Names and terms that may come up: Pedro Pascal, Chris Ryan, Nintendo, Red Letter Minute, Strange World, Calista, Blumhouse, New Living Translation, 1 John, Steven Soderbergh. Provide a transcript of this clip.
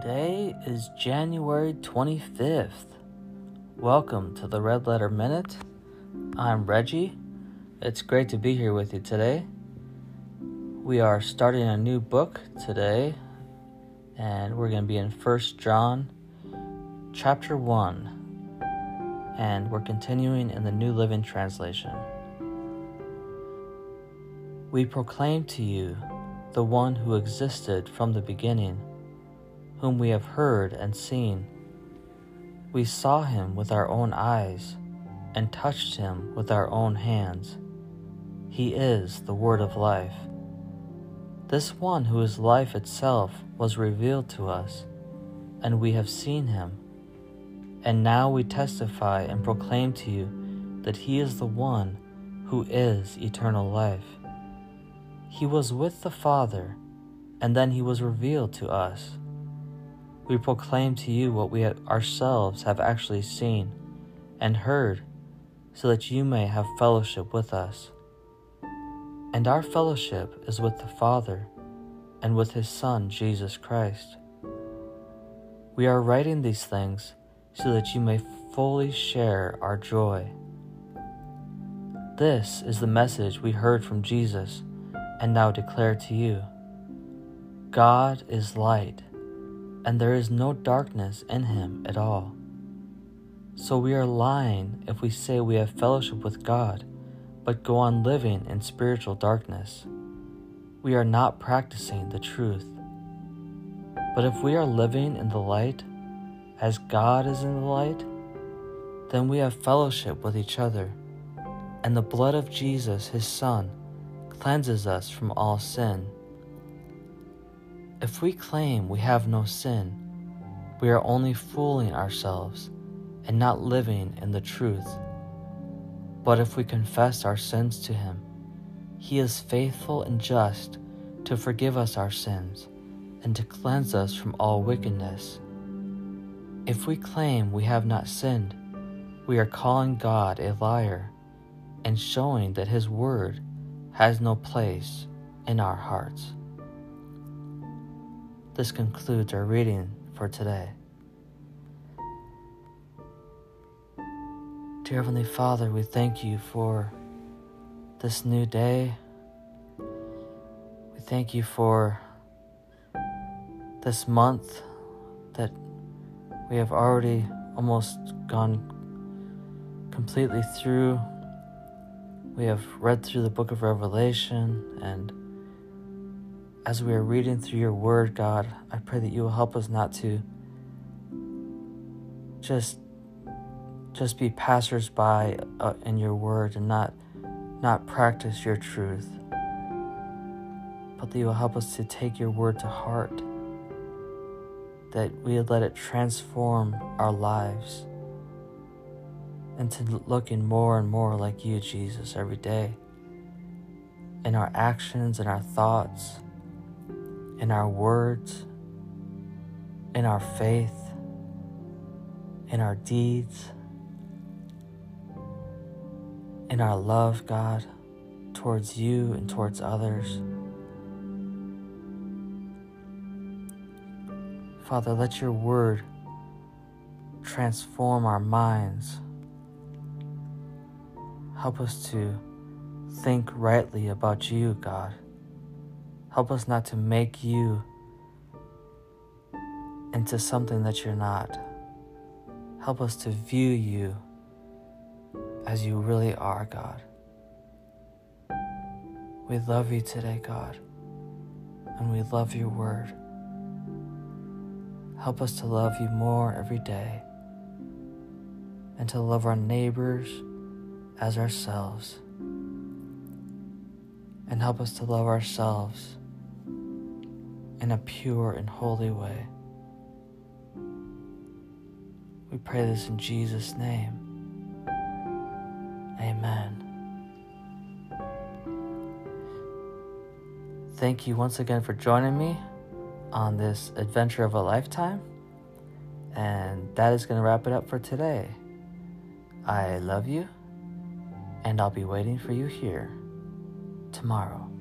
Today is January 25th. Welcome to the Red Letter Minute. I'm Reggie. It's great to be here with you today. We are starting a new book today, and we're going to be in 1 John chapter 1, and we're continuing in the New Living Translation. We proclaim to you the one who existed from the beginning, whom we have heard and seen. We saw him with our own eyes and touched him with our own hands. He is the Word of life. This one who is life itself was revealed to us, and we have seen him. And now we testify and proclaim to you that he is the one who is eternal life. He was with the Father, and then he was revealed to us. We proclaim to you what we ourselves have actually seen and heard, so that you may have fellowship with us. And our fellowship is with the Father and with his Son, Jesus Christ. We are writing these things so that you may fully share our joy. This is the message we heard from Jesus and now declare to you. God is light, and there is no darkness in him at all. So we are lying if we say we have fellowship with God, but go on living in spiritual darkness. We are not practicing the truth. But if we are living in the light, as God is in the light, then we have fellowship with each other, and the blood of Jesus, his Son, cleanses us from all sin. If we claim we have no sin, we are only fooling ourselves and not living in the truth. But if we confess our sins to him, he is faithful and just to forgive us our sins and to cleanse us from all wickedness. If we claim we have not sinned, we are calling God a liar and showing that his word has no place in our hearts. This concludes our reading for today. Dear Heavenly Father, we thank you for this new day. We thank you for this month that we have already almost gone completely through. We have read through the book of Revelation, and as we are reading through your word, God, I pray that you will help us not to just be passersby in your word and not practice your truth, but that you will help us to take your word to heart, that we would let it transform our lives, and to looking more and more like you, Jesus, every day, in our actions, in our thoughts, in our words, in our faith, in our deeds, in our love, God, towards you and towards others. Father, let your word transform our minds. Help us to think rightly about you, God. Help us not to make you into something that you're not. Help us to view you as you really are, God. We love you today, God, and we love your word. Help us to love you more every day and to love our neighbors as ourselves. And help us to love ourselves in a pure and holy way. We pray this in Jesus' name. Amen. Thank you once again for joining me on this adventure of a lifetime. And that is going to wrap it up for today. I love you, and I'll be waiting for you here tomorrow.